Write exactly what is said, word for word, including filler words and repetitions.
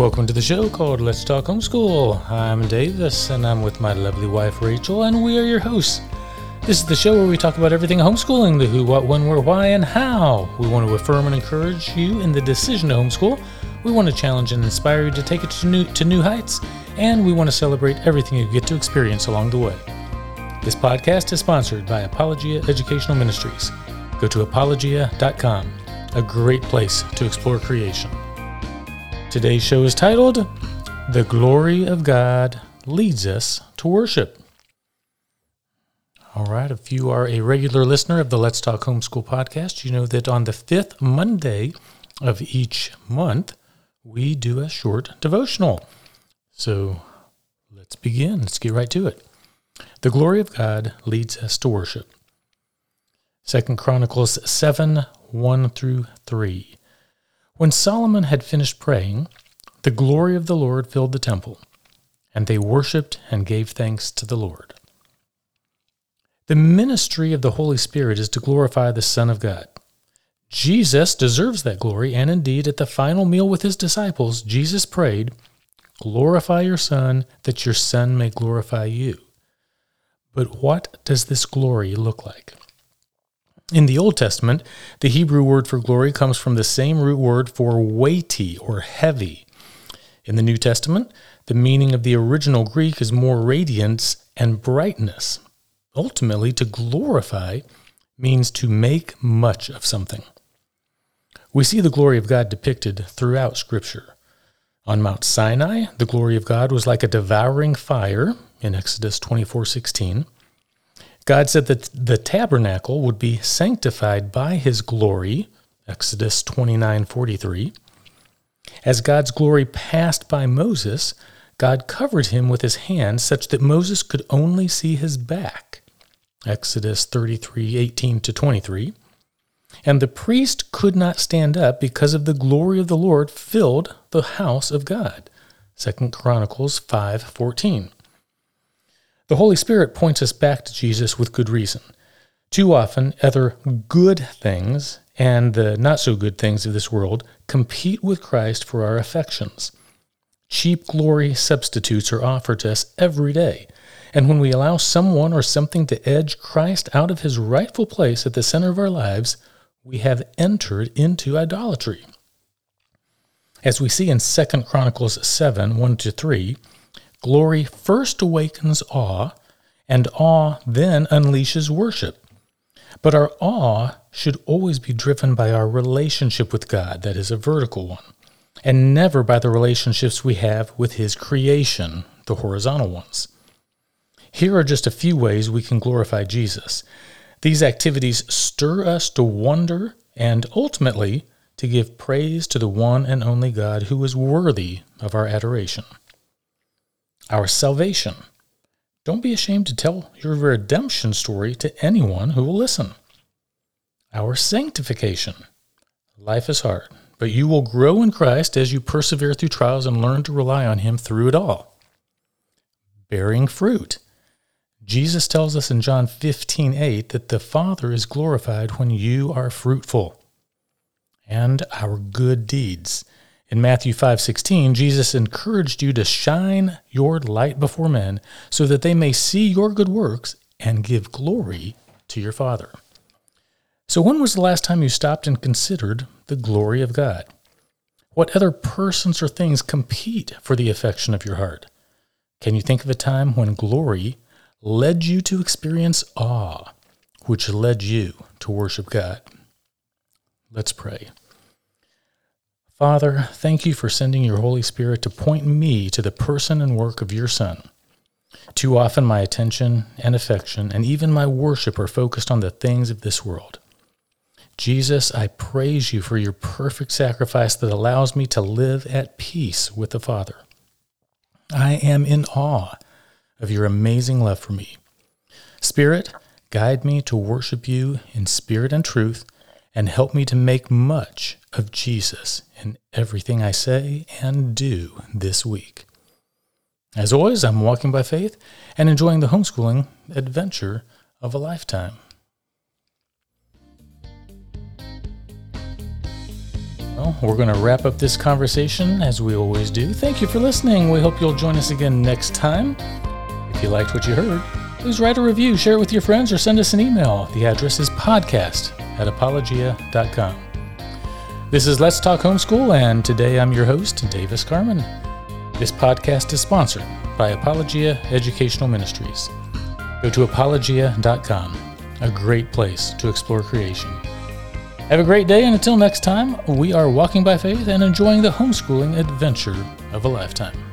Welcome to the show called Let's Talk Homeschool. I'm Davis, and I'm with my lovely wife Rachel, and we are your hosts. This is the show where we talk about everything homeschooling, the who, what, when, where, why, and how. We want to affirm and encourage you in the decision to homeschool. We want to challenge and inspire you to take it to new, to new heights, and we want to celebrate everything you get to experience along the way. This podcast is sponsored by Apologia Educational Ministries. Go to apologia dot com, a great place to explore creation. Today's show is titled, The Glory of God Leads Us to Worship. All right, if you are a regular listener of the Let's Talk Homeschool podcast, you know that on the fifth Monday of each month, we do a short devotional. So let's begin. Let's get right to it. The glory of God leads us to worship. Second Chronicles seven, one through three. When Solomon had finished praying, the glory of the Lord filled the temple, and they worshiped and gave thanks to the Lord. The ministry of the Holy Spirit is to glorify the Son of God. Jesus deserves that glory, and indeed, at the final meal with his disciples, Jesus prayed, "Glorify your Son, that your Son may glorify you." But what does this glory look like? In the Old Testament, the Hebrew word for glory comes from the same root word for weighty or heavy. In the New Testament, the meaning of the original Greek is more radiance and brightness. Ultimately, to glorify means to make much of something. We see the glory of God depicted throughout Scripture. On Mount Sinai, the glory of God was like a devouring fire in Exodus twenty-four sixteen. God said that the tabernacle would be sanctified by his glory, Exodus twenty-nine forty-three. As God's glory passed by Moses, God covered him with his hand such that Moses could only see his back, Exodus thirty-three eighteen to twenty-three. And the priest could not stand up because of the glory of the Lord filled the house of God, Second Chronicles five fourteen. The Holy Spirit points us back to Jesus with good reason. Too often, other good things and the not-so-good things of this world compete with Christ for our affections. Cheap glory substitutes are offered to us every day, and when we allow someone or something to edge Christ out of his rightful place at the center of our lives, we have entered into idolatry. As we see in Second Chronicles seven, one to three, glory first awakens awe, and awe then unleashes worship. But our awe should always be driven by our relationship with God, that is a vertical one, and never by the relationships we have with his creation, the horizontal ones. Here are just a few ways we can glorify Jesus. These activities stir us to wonder and ultimately to give praise to the one and only God who is worthy of our adoration. Our salvation. Don't be ashamed to tell your redemption story to anyone who will listen. Our sanctification. Life is hard, but you will grow in Christ as you persevere through trials and learn to rely on him through it all. Bearing fruit. Jesus tells us in John fifteen eight that the Father is glorified when you are fruitful. And our good deeds. In Matthew five sixteen, Jesus encouraged you to shine your light before men so that they may see your good works and give glory to your Father. So when was the last time you stopped and considered the glory of God? What other persons or things compete for the affection of your heart? Can you think of a time when glory led you to experience awe, which led you to worship God? Let's pray. Father, thank you for sending your Holy Spirit to point me to the person and work of your Son. Too often my attention and affection and even my worship are focused on the things of this world. Jesus, I praise you for your perfect sacrifice that allows me to live at peace with the Father. I am in awe of your amazing love for me. Spirit, guide me to worship you in spirit and truth, and help me to make much of Jesus in everything I say and do this week. As always, I'm walking by faith and enjoying the homeschooling adventure of a lifetime. Well, we're going to wrap up this conversation as we always do. Thank you for listening. We hope you'll join us again next time. If you liked what you heard, please write a review, share it with your friends, or send us an email. The address is podcast at apologia dot com. This is Let's Talk Homeschool, and today I'm your host, Davis Carman. This podcast is sponsored by Apologia Educational Ministries. Go to apologia dot com, a great place to explore creation. Have a great day, and until next time, we are walking by faith and enjoying the homeschooling adventure of a lifetime.